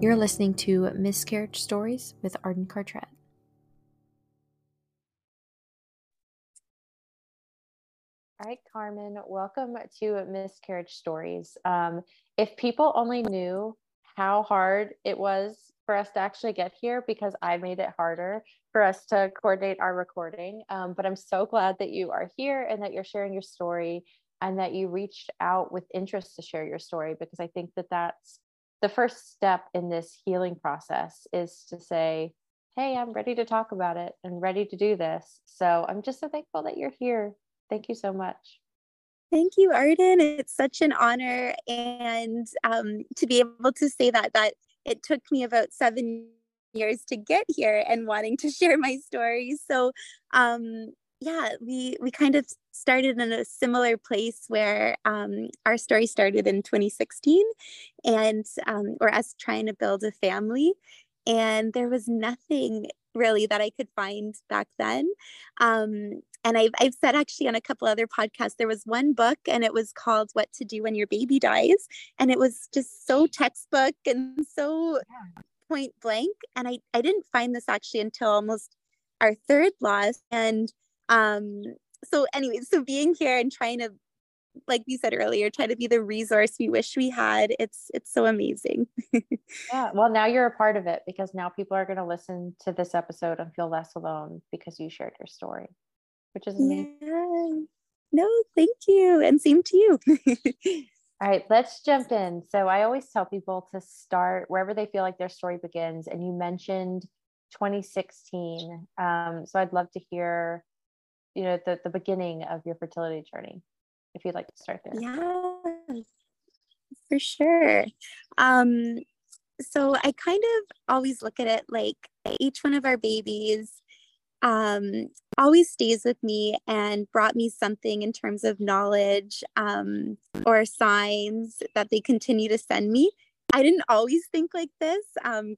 You're listening to Miscarriage Stories with Arden Cartrette. All right, Carmen, welcome to Miscarriage Stories. If people only knew how hard it was for us to actually get here, because I made it harder for us to coordinate our recording. But I'm so glad that you are here and that you're sharing your story and that you reached out with interest to share your story, because I think that that's the first step in this healing process, is to say, hey, I'm ready to talk about it and ready to do this. So I'm just so thankful that you're here. Thank you so much. Thank you, Arden. It's such an honor. And to be able to say that it took me about 7 years to get here and wanting to share my story. So we kind of started in a similar place where our story started in 2016, and or us trying to build a family. And there was nothing really that I could find back then. And I've said actually on a couple other podcasts, there was one book and it was called What to Do When Your Baby Dies. And it was just so textbook and so point blank. And I didn't find this actually until almost our third loss. And so being here and trying to, like you said earlier, try to be the resource we wish we had, it's so amazing. Yeah, well, now you're a part of it, because now people are going to listen to this episode and feel less alone because you shared your story, which is amazing. Yeah. No, thank you. And same to you. All right, let's jump in. So I always tell people to start wherever they feel like their story begins. And you mentioned 2016. So I'd love to hear, you know, the beginning of your fertility journey, if you'd like to start there. Yeah, for sure. So I kind of always look at it like each one of our babies always stays with me and brought me something in terms of knowledge or signs that they continue to send me. I didn't always think like this.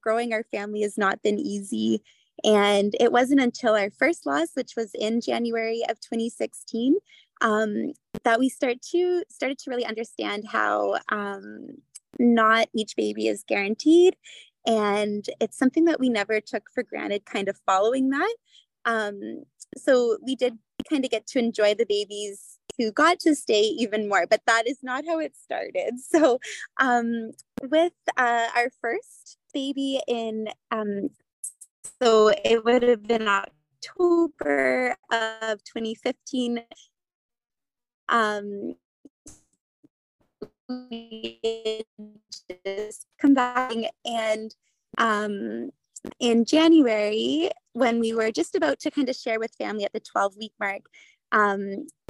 Growing our family has not been easy. And it wasn't until our first loss, which was in January of 2016, that we started to really understand how not each baby is guaranteed. And it's something that we never took for granted kind of following that. So we did kind of get to enjoy the babies who got to stay even more, but that is not how it started. So with our first baby in, so it would have been October of 2015, we just come back, and in January, when we were just about to kind of share with family at the 12-week mark,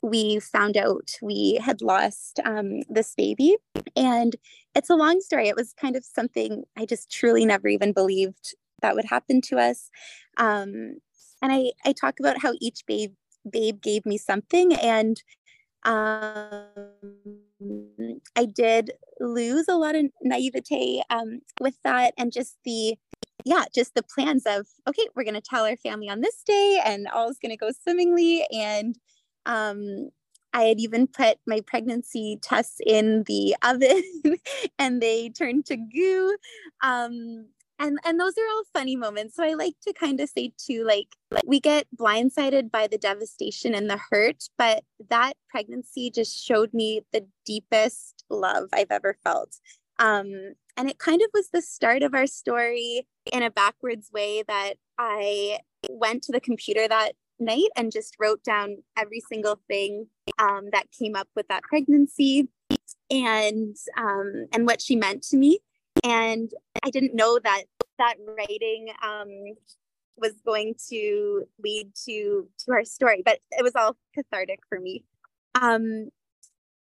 we found out we had lost this baby. And it's a long story. It was kind of something I just truly never even believed that would happen to us. And I talk about how each babe gave me something. And I did lose a lot of naivete with that, and just the plans of, okay, we're going to tell our family on this day and all's going to go swimmingly. And I had even put my pregnancy tests in the oven and they turned to goo. And those are all funny moments. So I like to kind of say too, like we get blindsided by the devastation and the hurt, but that pregnancy just showed me the deepest love I've ever felt. And it kind of was the start of our story in a backwards way, that I went to the computer that night and just wrote down every single thing that came up with that pregnancy and what she meant to me. And I didn't know that writing was going to lead to our story, but it was all cathartic for me.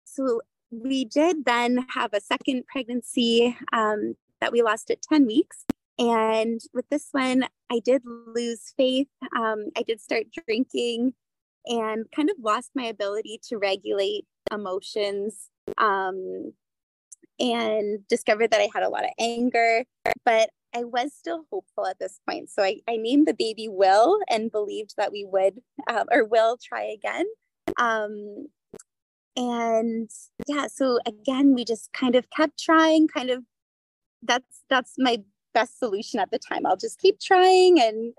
So we did then have a second pregnancy that we lost at 10 weeks. And with this one, I did lose faith. I did start drinking. and kind of lost my ability to regulate emotions, and discovered that I had a lot of anger, but I was still hopeful at this point. So I named the baby Will and believed that we would, or will try again. And yeah, so again, we just kind of kept trying, kind of, that's my best solution at the time. I'll just keep trying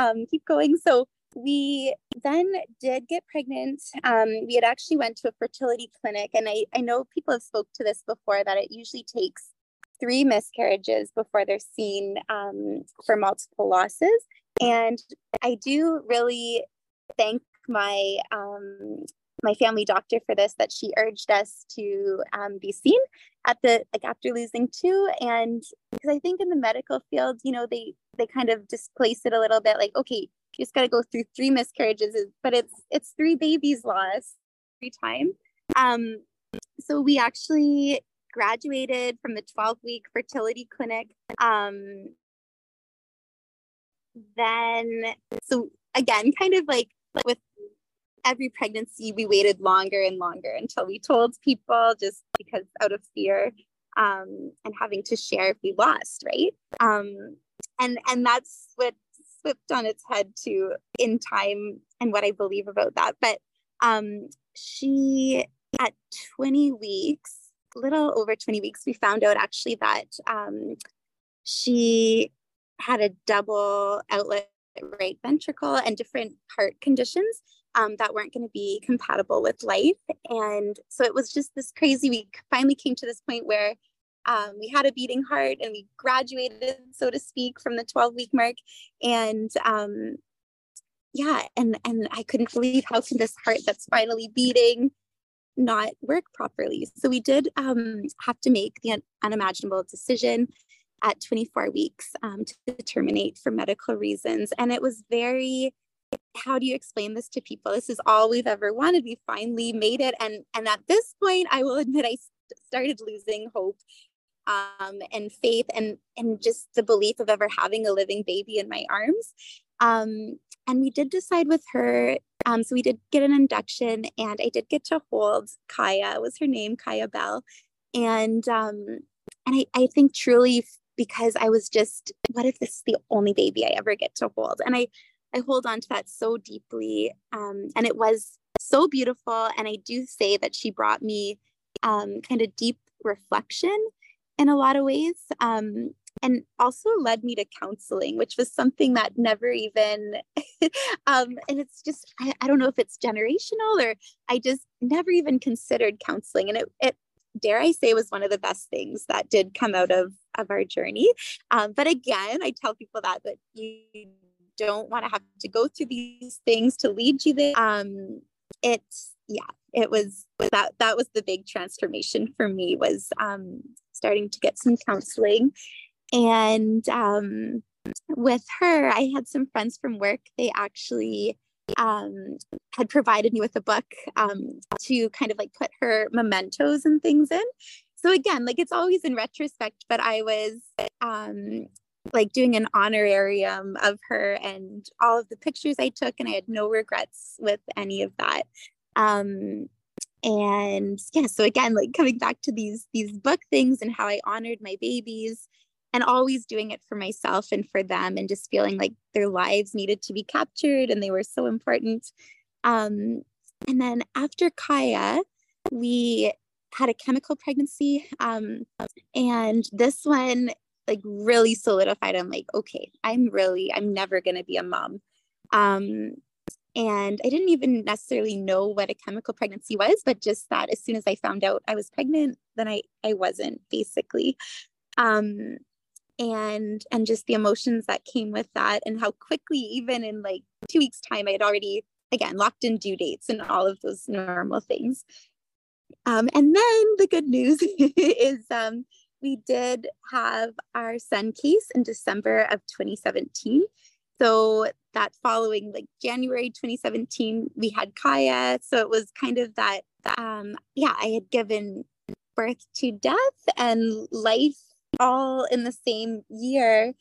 and keep going. So we then did get pregnant. We had actually went to a fertility clinic, and I know people have spoke to this before, that it usually takes 3 miscarriages before they're seen for multiple losses. And I do really thank my my family doctor for this, that she urged us to be seen at the, like, after losing 2. And because I think in the medical field, you know, they kind of displace it a little bit, like, okay, you just got to go through 3 miscarriages, but it's 3 babies lost every time. So we actually graduated from the 12-week fertility clinic. Then, so again, kind of like with every pregnancy, we waited longer and longer until we told people, just because out of fear, and having to share if we lost, right? And that's what flipped on its head too in time, and what I believe about that. But she, at 20 weeks, a little over 20 weeks, we found out actually that she had a double outlet right ventricle and different heart conditions that weren't going to be compatible with life. And so it was just this crazy, we finally came to this point where we had a beating heart, and we graduated, so to speak, from the 12-week mark. And yeah, and I couldn't believe, how can this heart that's finally beating not work properly? So we did have to make the unimaginable decision at 24 weeks to terminate for medical reasons. And it was very, how do you explain this to people? This is all we've ever wanted. We finally made it. And at this point, I will admit, I started losing hope and faith and just the belief of ever having a living baby in my arms. And we did decide with her, so we did get an induction, and I did get to hold Kaya, was her name, Kaya Bell. And I think truly, because I was just, what if this is the only baby I ever get to hold? And I hold on to that so deeply. And it was so beautiful. And I do say that she brought me kind of deep reflection in a lot of ways. And also led me to counseling, which was something that never even, and it's just, I don't know if it's generational, or I just never even considered counseling. And it dare I say, was one of the best things that did come out of our journey. But again, I tell people that you don't want to have to go through these things to lead you there. It was, that was the big transformation for me, was starting to get some counseling. And with her, I had some friends from work. They actually had provided me with a book to kind of like put her mementos and things in. So again, like, it's always in retrospect, but I was like doing an honorarium of her and all of the pictures I took, and I had no regrets with any of that. And yeah, so again, like coming back to these book things and how I honored my babies. And always doing it for myself and for them, and just feeling like their lives needed to be captured, and they were so important. And then after Kaya, we had a chemical pregnancy. And this one, like, really solidified. I'm like, okay, I'm never going to be a mom. And I didn't even necessarily know what a chemical pregnancy was, but just that as soon as I found out I was pregnant, then I wasn't, basically. And just the emotions that came with that, and how quickly, even in like 2 weeks time, I had already, again, locked in due dates and all of those normal things. And then the good news is we did have our son Case in December of 2017. So that following, like, January 2017, we had Kaya. So it was kind of that, I had given birth to death and life all in the same year.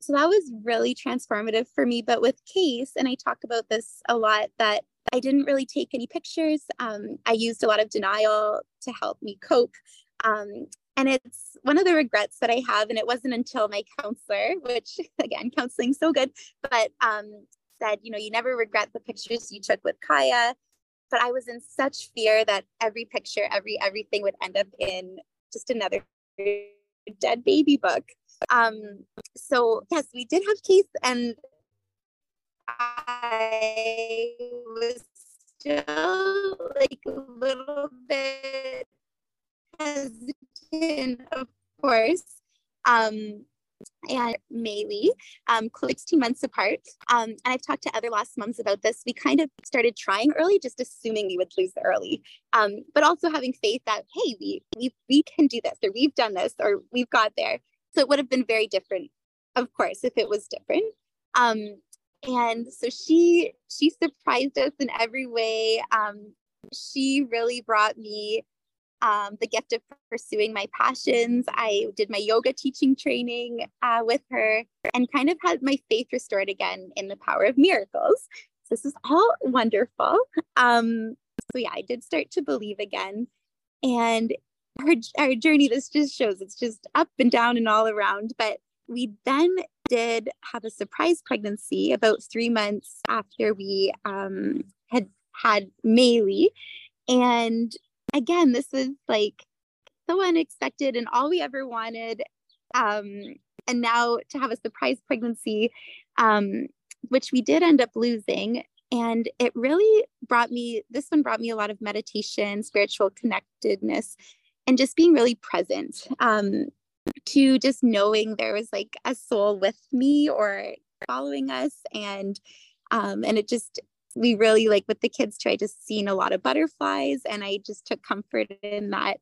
So that was really transformative for me. But with Case, and I talk about this a lot, that I didn't really take any pictures. I used a lot of denial to help me cope. And it's one of the regrets that I have. And it wasn't until my counselor, which again, counseling's so good, but said, you know, you never regret the pictures you took with Kaya. But I was in such fear that every picture, everything would end up in just another dead baby book. So yes, we did have Case, and I was still like a little bit hesitant, of course, and Maylee, close to 2 months apart. And I've talked to other lost moms about this. We kind of started trying early, just assuming we would lose early, but also having faith that, hey, we can do this, or we've done this, or we've got there. So it would have been very different, of course, if it was different. And so she surprised us in every way. She really brought me the gift of pursuing my passions. I did my yoga teaching training with her, and kind of had my faith restored again in the power of miracles. So this is all wonderful. So yeah, I did start to believe again. And our journey, this just shows, it's just up and down and all around. But we then did have a surprise pregnancy about 3 months after we had Maylee. And again, this was like so unexpected and all we ever wanted. And now to have a surprise pregnancy, which we did end up losing. And it really brought me a lot of meditation, spiritual connectedness, and just being really present, to just knowing there was like a soul with me or following us. And it just, we really, like with the kids too, I just seen a lot of butterflies, and I just took comfort in that.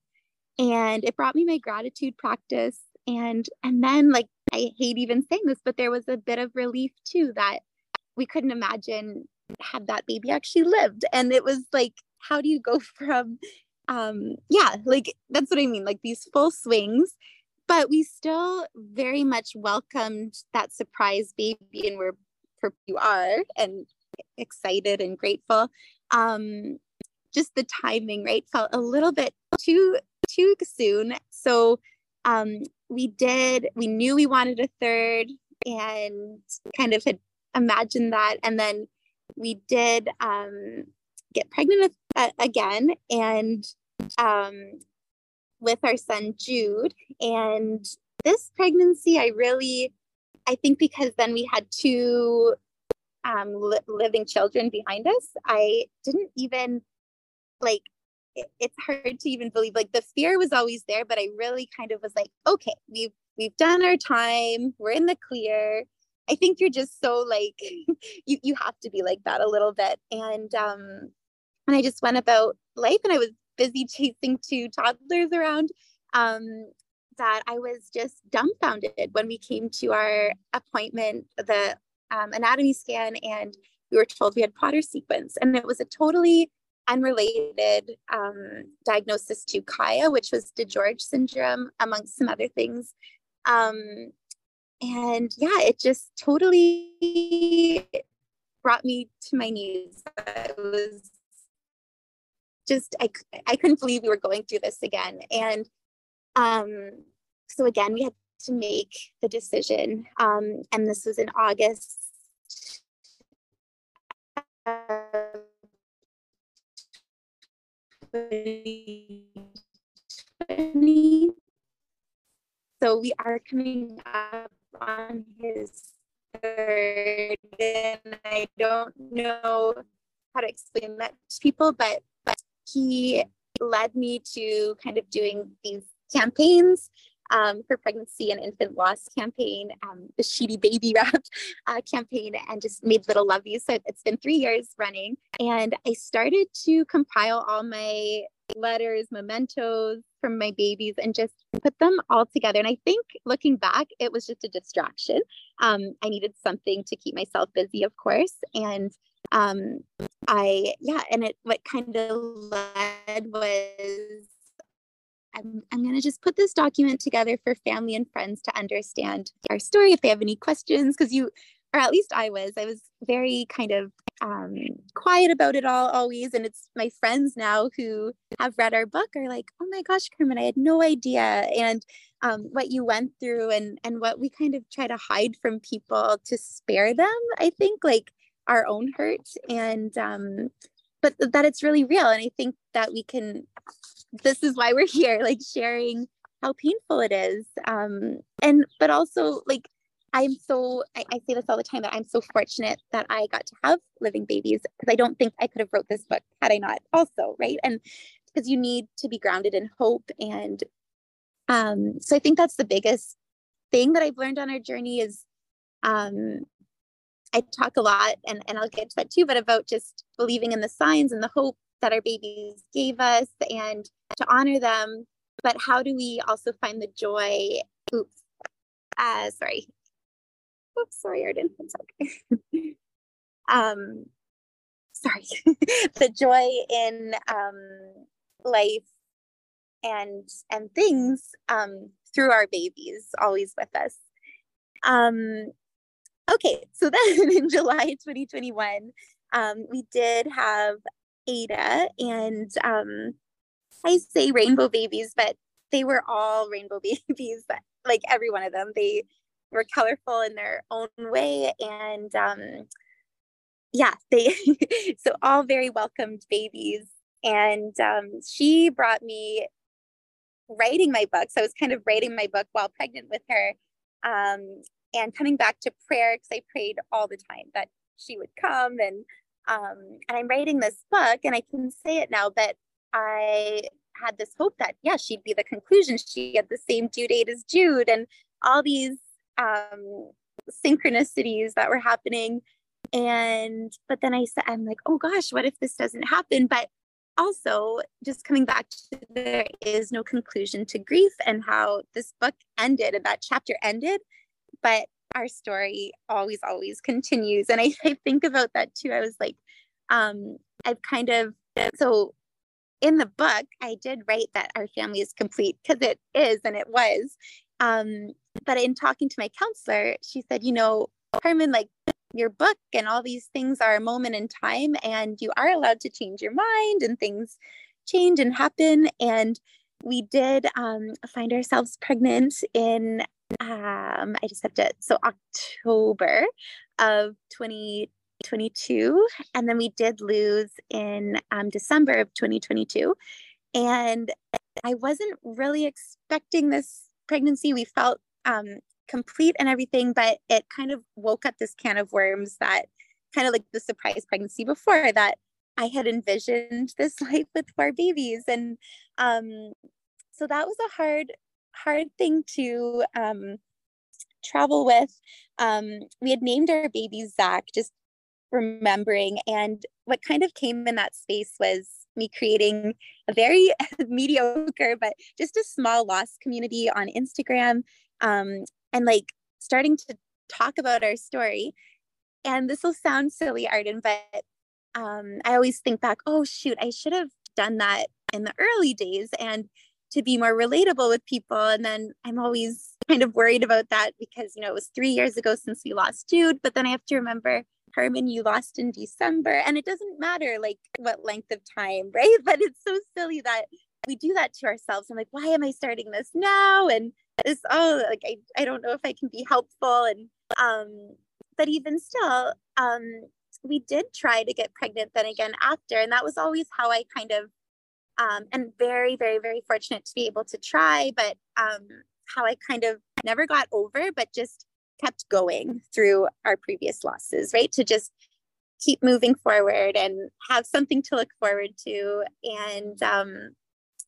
And it brought me my gratitude practice. And then, like, I hate even saying this, but there was a bit of relief too, that we couldn't imagine had that baby actually lived. And it was like, how do you go from, yeah, like, that's what I mean, like these full swings. But we still very much welcomed that surprise baby, and you are and excited and grateful. Just the timing, right, felt a little bit too soon. So we knew we wanted a third, and kind of had imagined that. And then we did get pregnant again, and with our son Jude. And this pregnancy, I think because then we had two living children behind us, I didn't even, like, it's hard to even believe, like the fear was always there, but I really kind of was like, okay, we've done our time, we're in the clear. I think you're just so like, you have to be like that a little bit. And I just went about life, and I was busy chasing two toddlers around, that I was just dumbfounded when we came to our appointment, the anatomy scan, and we were told we had Potter sequence. And it was a totally unrelated diagnosis to Kaya, which was DeGeorge syndrome, amongst some other things. And yeah, it just totally brought me to my knees. It was just, I couldn't believe we were going through this again. And so again, we had to make the decision. And this was in August of 2020. So we are coming up on his third, and I don't know how to explain that to people, but he led me to kind of doing these campaigns for pregnancy and infant loss campaign, the Sheedy Baby Wrap campaign, and just made little loveys. So it's been 3 years running, and I started to compile all my letters, mementos from my babies, and just put them all together. And I think looking back, it was just a distraction. I needed something to keep myself busy, of course. And and what kind of led was I'm going to just put this document together for family and friends to understand our story if they have any questions, because you, or at least I was very kind of quiet about it all always. And it's my friends now who have read our book are like, oh my gosh, Carmen, I had no idea. And what you went through and what we kind of try to hide from people to spare them, I think, like our own hurt, and but that it's really real. And I think that we can, this is why we're here, like sharing how painful it is. And, but also like, I say this all the time, that I'm so fortunate that I got to have living babies, because I don't think I could have wrote this book had I not also, right? And because you need to be grounded in hope. And so I think that's the biggest thing that I've learned on our journey is, I talk a lot, and I'll get to that too, but about just believing in the signs and the hope that our babies gave us and to honor them. But how do we also find the joy? Sorry, Arden. It's okay. Sorry. The joy in life and things through our babies, always with us. Okay, so then in July 2021, we did have Ada, and I say rainbow babies, but they were all rainbow babies, but like every one of them, they were colorful in their own way. And so all very welcomed babies. And she brought me writing my book. So I was kind of writing my book while pregnant with her. And coming back to prayer, because I prayed all the time that she would come. And I'm writing this book, and I can say it now, but I had this hope that, yeah, she'd be the conclusion. She had the same due date as Jude, and all these synchronicities that were happening. But then I said, I'm like, oh gosh, what if this doesn't happen? But also just coming back to there is no conclusion to grief and how this book ended and that chapter ended. But our story always, always continues. And I think about that too. I was like, so in the book, I did write that our family is complete, because it is, and it was. But in talking to my counselor, she said, you know, Carmen, like your book and all these things are a moment in time, and you are allowed to change your mind, and things change and happen. And we did find ourselves pregnant in October of 2022, and then we did lose in December of 2022, and I wasn't really expecting this pregnancy. We felt complete and everything, but it kind of woke up this can of worms that kind of like the surprise pregnancy before, that I had envisioned this life with our babies. And so that was a hard thing to travel with. We had named our baby Zach, just remembering. And what kind of came in that space was me creating a very mediocre, but just a small loss community on Instagram, and like starting to talk about our story. And this will sound silly, Arden, but I always think back, oh shoot, I should have done that in the early days and to be more relatable with people. And then I'm always kind of worried about that, because, you know, it was 3 years ago since we lost Jude, but then I have to remember, Carmen, you lost in December, and it doesn't matter like what length of time, right? But it's so silly that we do that to ourselves. I'm like, why am I starting this now? And it's all like, I don't know if I can be helpful. And, but even still, we did try to get pregnant then again after, and that was always how I kind of, and very, very, very fortunate to be able to try, but how I kind of never got over, but just kept going through our previous losses, right? To just keep moving forward and have something to look forward to. And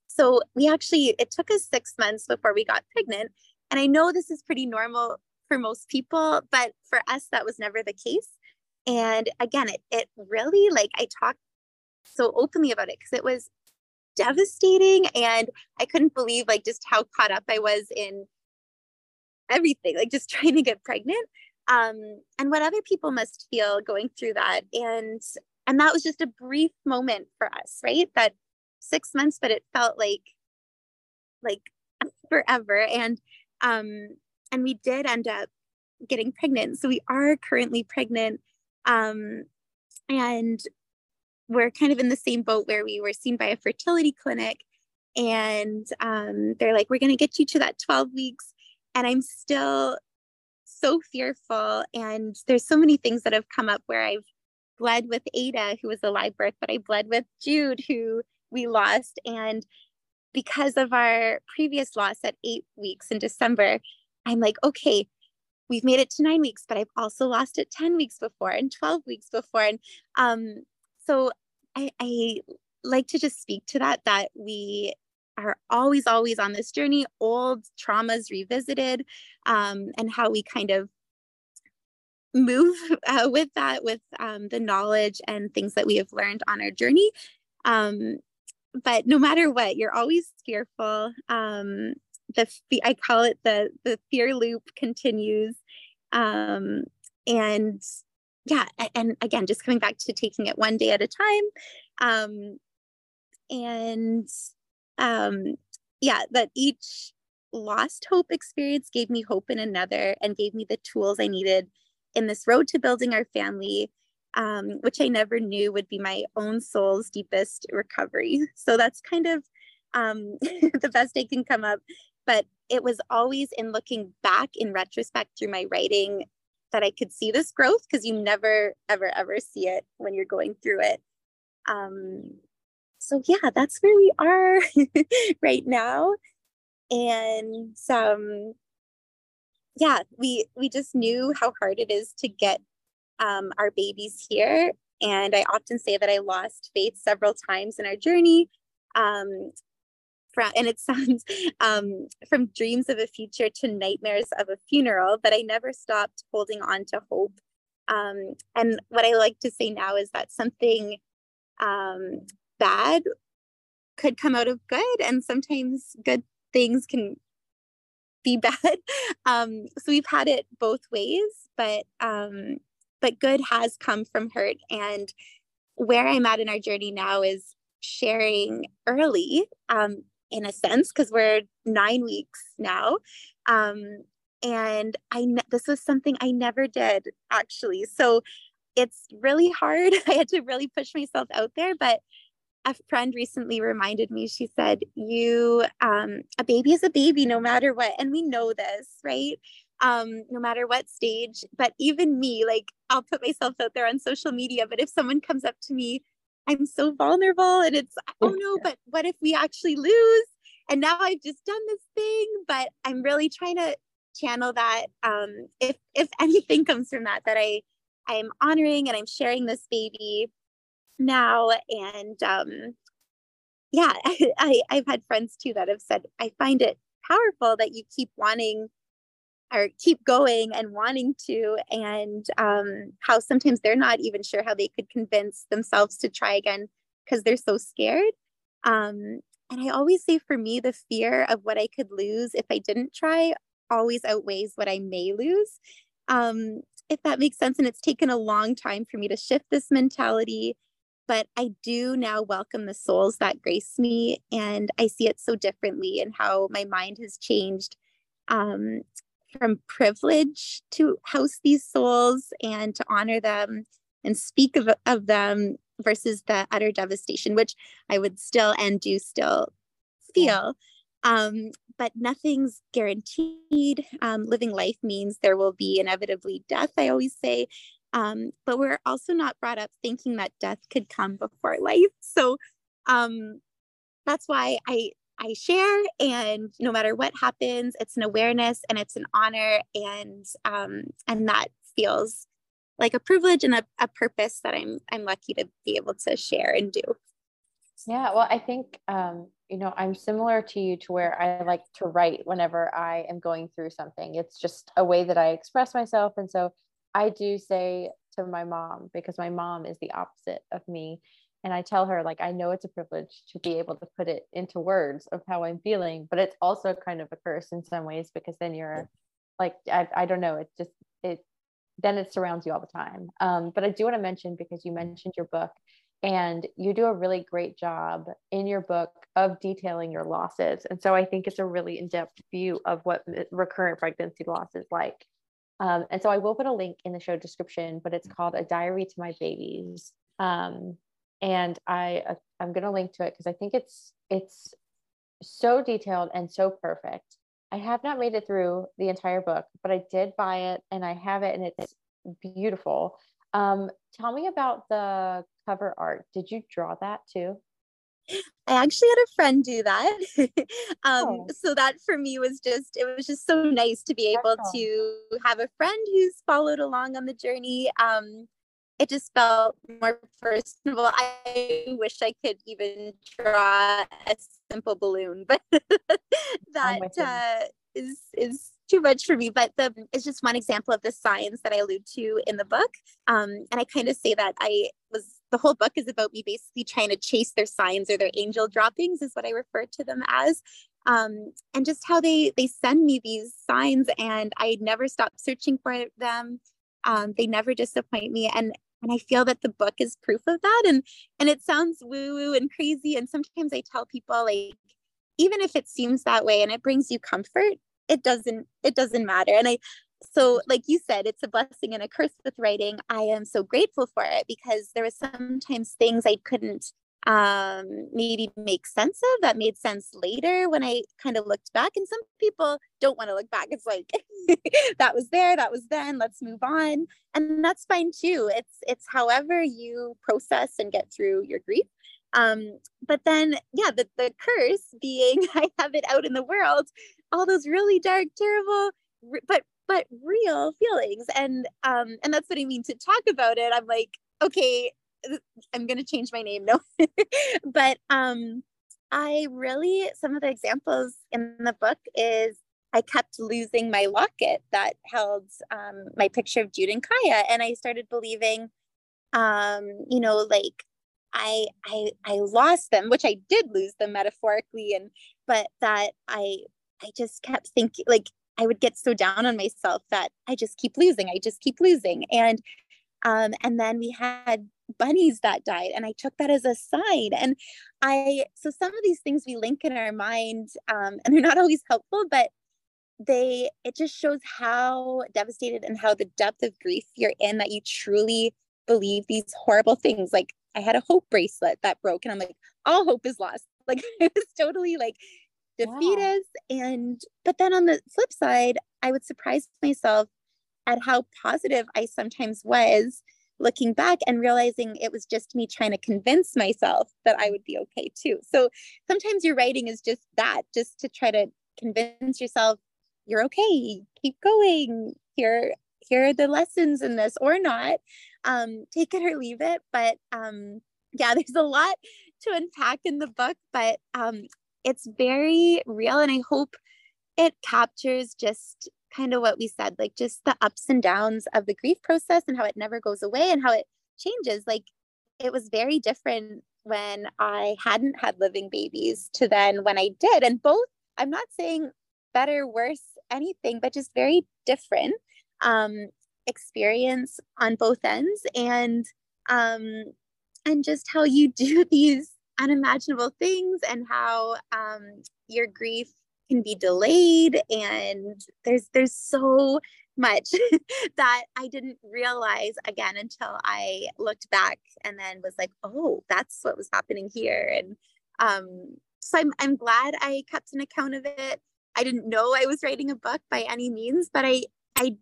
so we actually, it took us 6 months before we got pregnant. And I know this is pretty normal for most people, but for us, that was never the case. And again, it really, like, I talked so openly about it because it was devastating, and I couldn't believe like just how caught up I was in everything, like just trying to get pregnant, and what other people must feel going through that. And that was just a brief moment for us, right? That 6 months, but it felt like like forever. And we did end up getting pregnant. So we are currently pregnant. And we're kind of in the same boat where we were seen by a fertility clinic, and they're like, we're going to get you to that 12 weeks. And I'm still so fearful. And there's so many things that have come up where I've bled with Ada, who was a live birth, but I bled with Jude, who we lost. And because of our previous loss at 8 weeks in December, I'm like, okay, we've made it to 9 weeks, but I've also lost it 10 weeks before and 12 weeks before. And so I like to just speak to that we are always, always on this journey, old traumas revisited, and how we kind of move with that, with the knowledge and things that we have learned on our journey. But no matter what, you're always fearful. I call it the fear loop continues. And yeah. And again, just coming back to taking it one day at a time. That each lost hope experience gave me hope in another and gave me the tools I needed in this road to building our family, which I never knew would be my own soul's deepest recovery. So that's kind of the best I can come up. But it was always in looking back in retrospect through my writing that I could see this growth, because you never, ever, ever see it when you're going through it. So yeah, that's where we are right now. And we just knew how hard it is to get our babies here. And I often say that I lost faith several times in our journey. From dreams of a future to nightmares of a funeral, but I never stopped holding on to hope. And what I like to say now is that something bad could come out of good, and sometimes good things can be bad. So we've had it both ways, but good has come from hurt. And where I'm at in our journey now is sharing early, in a sense, because we're 9 weeks now. And this was something I never did, actually. So it's really hard. I had to really push myself out there. But a friend recently reminded me, she said, a baby is a baby no matter what. And we know this, right? No matter what stage. But even me, like, I'll put myself out there on social media, but if someone comes up to me, I'm so vulnerable, and it's, oh no, but what if we actually lose? And now I've just done this thing. But I'm really trying to channel that. If anything comes from that I'm honoring and I'm sharing this baby now. And I've had friends too that have said, I find it powerful that you keep wanting or keep going and wanting to, and how sometimes they're not even sure how they could convince themselves to try again because they're so scared. And I always say, for me, the fear of what I could lose if I didn't try always outweighs what I may lose, if that makes sense. And it's taken a long time for me to shift this mentality, but I do now welcome the souls that grace me, and I see it so differently and how my mind has changed, from privilege to house these souls and to honor them and speak of them, versus the utter devastation, which I would still and do still feel. But nothing's guaranteed. Living life means there will be inevitably death, I always say. But we're also not brought up thinking that death could come before life. So that's why I share, and no matter what happens, it's an awareness and it's an honor, and that feels like a privilege and a purpose that I'm lucky to be able to share and do. Yeah. Well, I think, I'm similar to you, to where I like to write whenever I am going through something. It's just a way that I express myself. And so I do say to my mom, because my mom is the opposite of me, and I tell her, like, I know it's a privilege to be able to put it into words of how I'm feeling, but it's also kind of a curse in some ways, because then you're like, I don't know, it surrounds you all the time. But I do want to mention, because you mentioned your book, And you do a really great job in your book of detailing your losses. And so I think it's a really in-depth view of what recurrent pregnancy loss is like. And so I will put a link in the show description, but it's called A Diary to My Babies. And I'm going to link to it because I think it's so detailed and so perfect. I have not made it through the entire book, but I did buy it and I have it and it's beautiful. Tell me about the cover art. Did you draw that too? I actually had a friend do that. So that for me was just so nice to be able to have a friend who's followed along on the journey. It just felt more personal. I wish I could even draw a simple balloon, but that is too much for me. But it's just one example of the science that I allude to in the book. And I kind of say that the whole book is about me basically trying to chase their signs, or their angel droppings is what I refer to them as. And just how they send me these signs and I never stop searching for them. They never disappoint me. And I feel that the book is proof of that. And it sounds woo-woo and crazy. And sometimes I tell people, like, even if it seems that way and it brings you comfort, it doesn't matter. And so like you said, it's a blessing and a curse with writing. I am so grateful for it because there were sometimes things I couldn't maybe make sense of that made sense later when I kind of looked back. And some people don't want to look back. It's like, that was there, that was then, let's move on. And that's fine too. It's however you process and get through your grief. But then, yeah, the curse being, I have it out in the world, all those really dark, terrible, but real feelings. And that's what I mean to talk about it. I'm like, okay, I'm going to change my name. No, but, some of the examples in the book is I kept losing my locket that held, my picture of Jude and Kaya. And I started believing, like, I lost them, which I did lose them metaphorically. But that I just kept thinking, like, I would get so down on myself that I just keep losing. And then we had bunnies that died and I took that as a sign. And so some of these things we link in our mind, and they're not always helpful, but it just shows how devastated and how the depth of grief you're in, that you truly believe these horrible things. Like, I had a hope bracelet that broke and I'm like, all hope is lost. Like, I was totally like defeated. Wow. But then on the flip side, I would surprise myself at how positive I sometimes was looking back and realizing it was just me trying to convince myself that I would be okay too. So sometimes your writing is just that, just to try to convince yourself you're okay, keep going, here are the lessons in this, or not, take it or leave it. But yeah, there's a lot to unpack in the book, but it's very real. And I hope it captures just kind of what we said, like just the ups and downs of the grief process and how it never goes away and how it changes. Like, it was very different when I hadn't had living babies to then when I did. And both, I'm not saying better, worse, anything, but just very different experience on both ends, and just how you do these unimaginable things and how your grief can be delayed. And there's so much that I didn't realize again until I looked back and then was like, oh, that's what was happening here. And so I'm glad I kept an account of it. I didn't know I was writing a book by any means, but I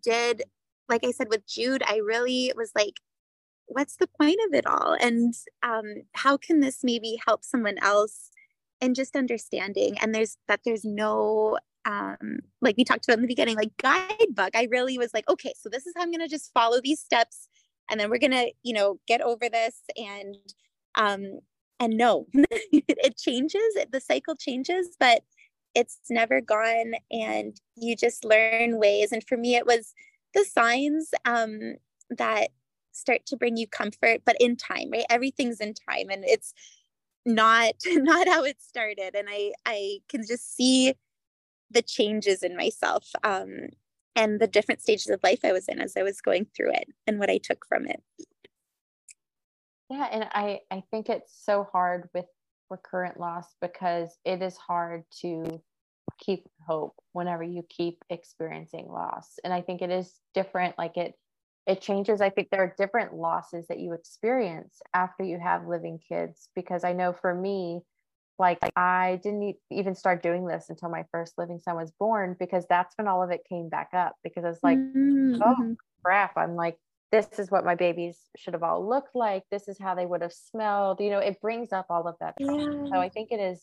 did, like I said, with Jude, I really was like, what's the point of it all? And how can this maybe help someone else? And just understanding. And there's no, like we talked about in the beginning, like guidebook. I really was like, okay, so this is how I'm going to just follow these steps. And then we're going to, get over this. And no, it changes. The cycle changes, but it's never gone. And you just learn ways. And for me, it was the signs that start to bring you comfort, but in time, right? Everything's in time, and it's not how it started. And I can just see the changes in myself and the different stages of life I was in as I was going through it and what I took from it. Yeah. And I think it's so hard with recurrent loss because it is hard to keep hope whenever you keep experiencing loss. And I think it is different. Like it changes. I think there are different losses that you experience after you have living kids, because I know for me, like I didn't even start doing this until my first living son was born, because that's when all of it came back up, because I was like, oh crap. I'm like, this is what my babies should have all looked like. This is how they would have smelled. You know, it brings up all of that trauma. So I think it is,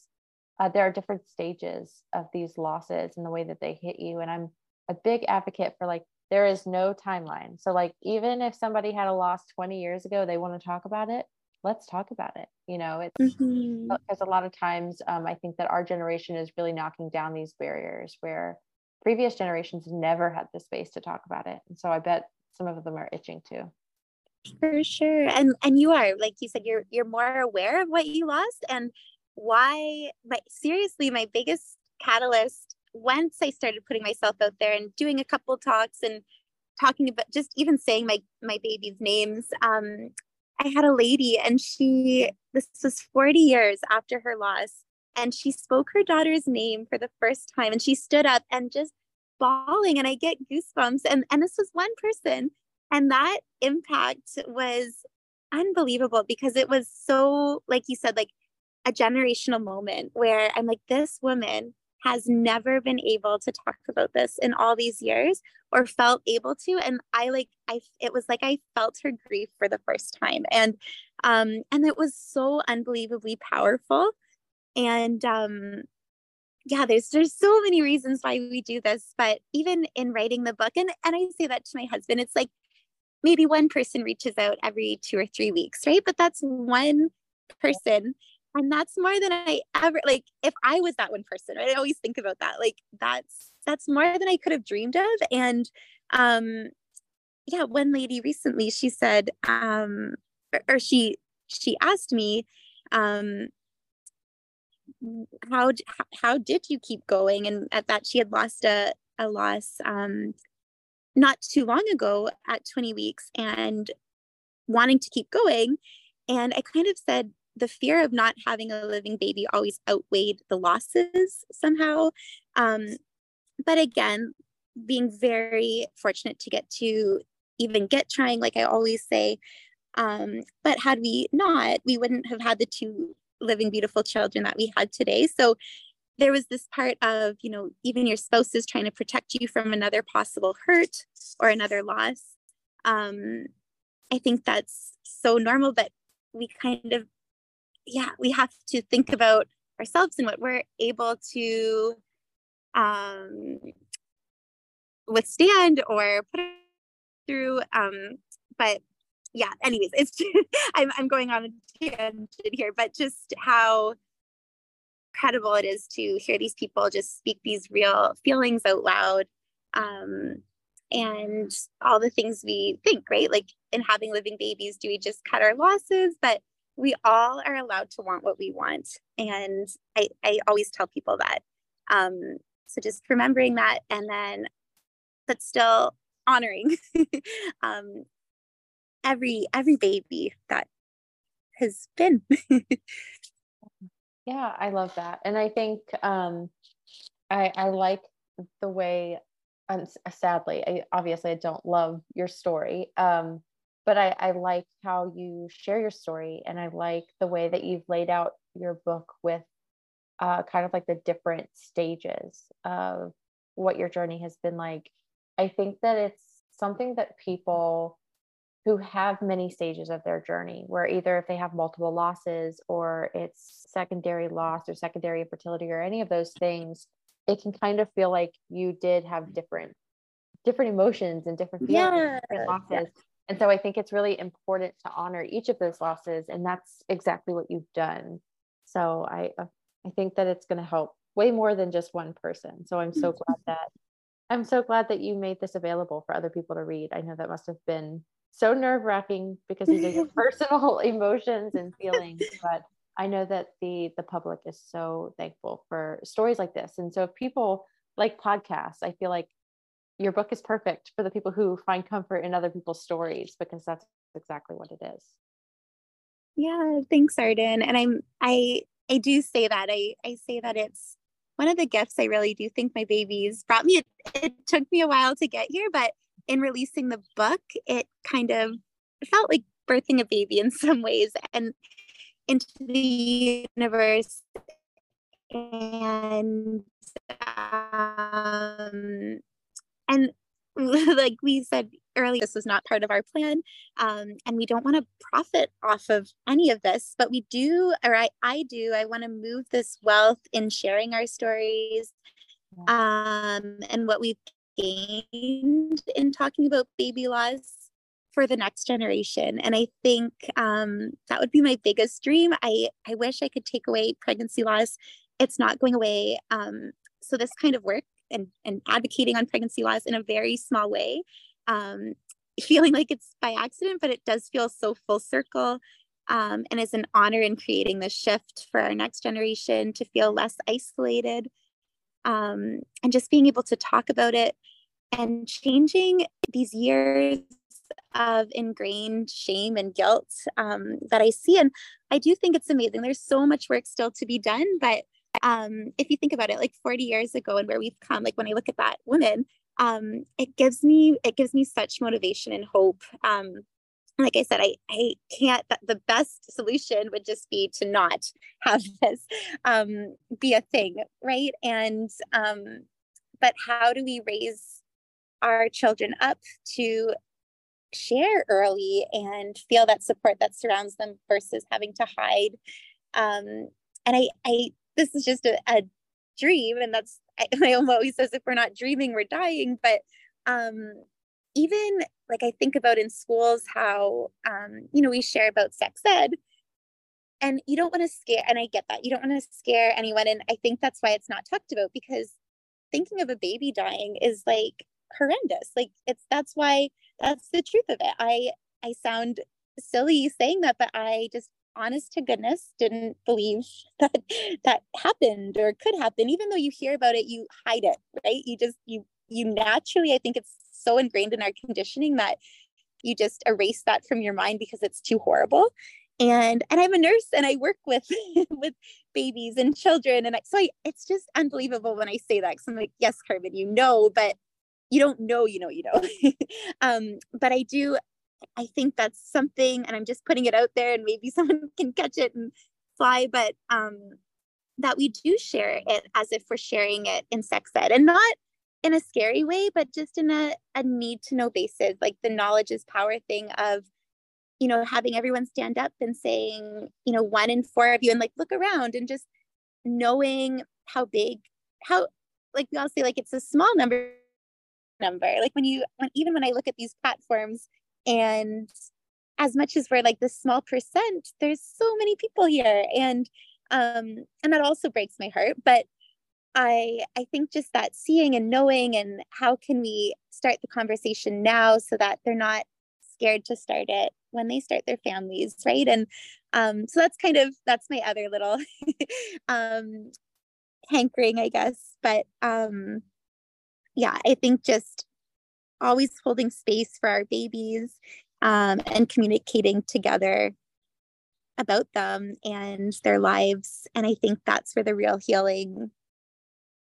there are different stages of these losses and the way that they hit you. And I'm a big advocate for like, there is no timeline. So like, even if somebody had a loss 20 years ago, they want to talk about it, let's talk about it. You know, it's because a lot of times I think that our generation is really knocking down these barriers where previous generations never had the space to talk about it. And so I bet some of them are itching too. For sure. And you are, like you said, you're more aware of what you lost and why. But seriously, my biggest catalyst, once I started putting myself out there and doing a couple talks and talking about just even saying my baby's names, I had a lady, and this was 40 years after her loss, and she spoke her daughter's name for the first time, and she stood up and just bawling, and I get goosebumps. And this was one person, and that impact was unbelievable, because it was so, like you said, like a generational moment where I'm like, this woman has never been able to talk about this in all these years or felt able to. And it was like, I felt her grief for the first time. And it was so unbelievably powerful. And, yeah, there's so many reasons why we do this, but even in writing the book, and I say that to my husband, it's like maybe one person reaches out every 2 or 3 weeks, right? But that's one person. And that's more than I ever, like, if I was that one person, right? I always think about that. Like that's more than I could have dreamed of. And, yeah, one lady recently, she said, she asked me, how did you keep going? And at that, she had lost a loss, not too long ago at 20 weeks and wanting to keep going. And I kind of said, the fear of not having a living baby always outweighed the losses somehow. But again, being very fortunate to get trying, like I always say, but had we not, we wouldn't have had the 2 living, beautiful children that we had today. So there was this part of, you know, even your spouse is trying to protect you from another possible hurt or another loss. I think that's so normal, but we kind of, we have to think about ourselves and what we're able to withstand or put through. But yeah, anyways, it's just, I'm going on a tangent here, but just how incredible it is to hear these people just speak these real feelings out loud, and all the things we think, right? Like in having living babies, do we just cut our losses? But we all are allowed to want what we want. And I always tell people that. So just remembering that, and then that's still honoring every baby that has been. Yeah, I love that. And I think I like the way, sadly, I don't love your story. But I like how you share your story, and I like the way that you've laid out your book with kind of like the different stages of what your journey has been like. I think that it's something that people who have many stages of their journey, where either if they have multiple losses or it's secondary loss or secondary infertility or any of those things, it can kind of feel like you did have different emotions and different feelings, different losses. Yeah. And so I think it's really important to honor each of those losses. And that's exactly what you've done. So I think that it's going to help way more than just one person. So I'm so glad that you made this available for other people to read. I know that must have been so nerve-wracking because these are your personal emotions and feelings, but I know that the public is so thankful for stories like this. And so if people like podcasts, I feel like your book is perfect for the people who find comfort in other people's stories, because that's exactly what it is. Yeah, thanks, Arden. And I do say that. I say that it's one of the gifts I really do think my babies brought me. It took me a while to get here, but in releasing the book, it kind of felt like birthing a baby in some ways and into the universe. And like we said earlier, this was not part of our plan. And we don't want to profit off of any of this, but we do, or I want to move this wealth in sharing our stories and what we've gained in talking about baby loss for the next generation. And I think that would be my biggest dream. I wish I could take away pregnancy loss. It's not going away. So this kind of work and advocating on pregnancy loss in a very small way, feeling like it's by accident, but it does feel so full circle, and is an honor in creating this shift for our next generation to feel less isolated, and just being able to talk about it and changing these years of ingrained shame and guilt that I see. And I do think it's amazing. There's so much work still to be done, but if you think about it, like 40 years ago and where we've come, like when I look at that woman, it gives me such motivation and hope. Like I said, I can't, the best solution would just be to not have this be a thing, right? And, but how do we raise our children up to share early and feel that support that surrounds them versus having to hide? And this is just a dream. And that's, my mom always says, if we're not dreaming, we're dying. But even like I think about in schools, how, we share about sex ed and you don't want to scare. And I get that you don't want to scare anyone. And I think that's why it's not talked about, because thinking of a baby dying is like horrendous. Like that's why, that's the truth of it. I sound silly saying that, but I just, honest to goodness, didn't believe that happened or could happen. Even though you hear about it, you hide it, right? You naturally, I think it's so ingrained in our conditioning that you just erase that from your mind because it's too horrible. And I'm a nurse and I work with with babies and children. And it's just unbelievable when I say that, because I'm like, yes, Carmen, but you don't know, you know. But I think that's something, and I'm just putting it out there and maybe someone can catch it and fly, but that we do share it as if we're sharing it in sex ed, and not in a scary way, but just in a need to know basis, like the knowledge is power thing of, having everyone stand up and saying, 1 in 4 of you, and like, look around and just knowing how like we all say, like, it's a small number. Like when I look at these platforms, and as much as we're like this small percent, there's so many people here. And that also breaks my heart. But I think just that seeing and knowing, and how can we start the conversation now so that they're not scared to start it when they start their families, right? And so that's my other little hankering, I guess. But I think just always holding space for our babies and communicating together about them and their lives. And I think that's where the real healing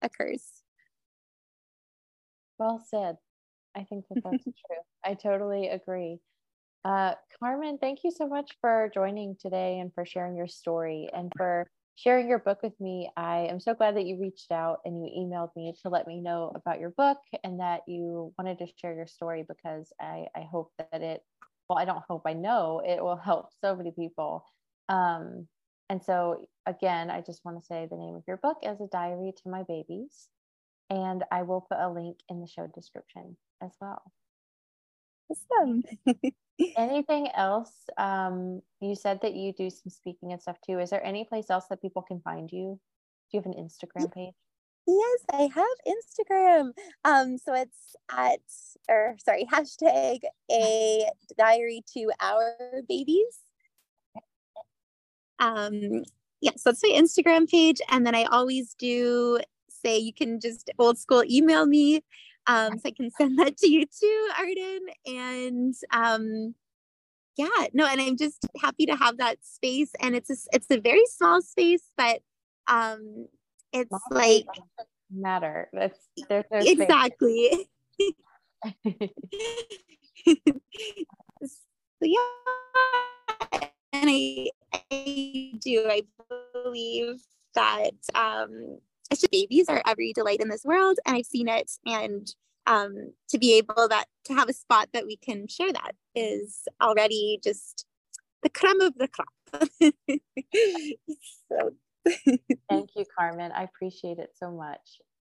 occurs. Well said. I think that's true. I totally agree. Carmen, thank you so much for joining today and for sharing your story and for sharing your book with me. I am so glad that you reached out and you emailed me to let me know about your book and that you wanted to share your story, because I hope that I know it will help so many people. And so again, I just want to say the name of your book is A Diary to My Babies, and I will put a link in the show description as well. Awesome. Anything else? You said that you do some speaking and stuff too. Is there any place else that people can find you? Do you have an Instagram page? Yes, I have Instagram. So it's # A Diary to Our Babies. So that's my Instagram page. And then I always do say you can just old school email me. So I can send that to you too, Arden. And yeah, no, and I'm just happy to have that space. And it's a very small space, but it's not like matter. That's exactly. So yeah, and I do. I believe that babies are every delight in this world, and I've seen it. And to be able to have a spot that we can share that is already just the creme of the crop. So. Thank you, Carmen. I appreciate it so much.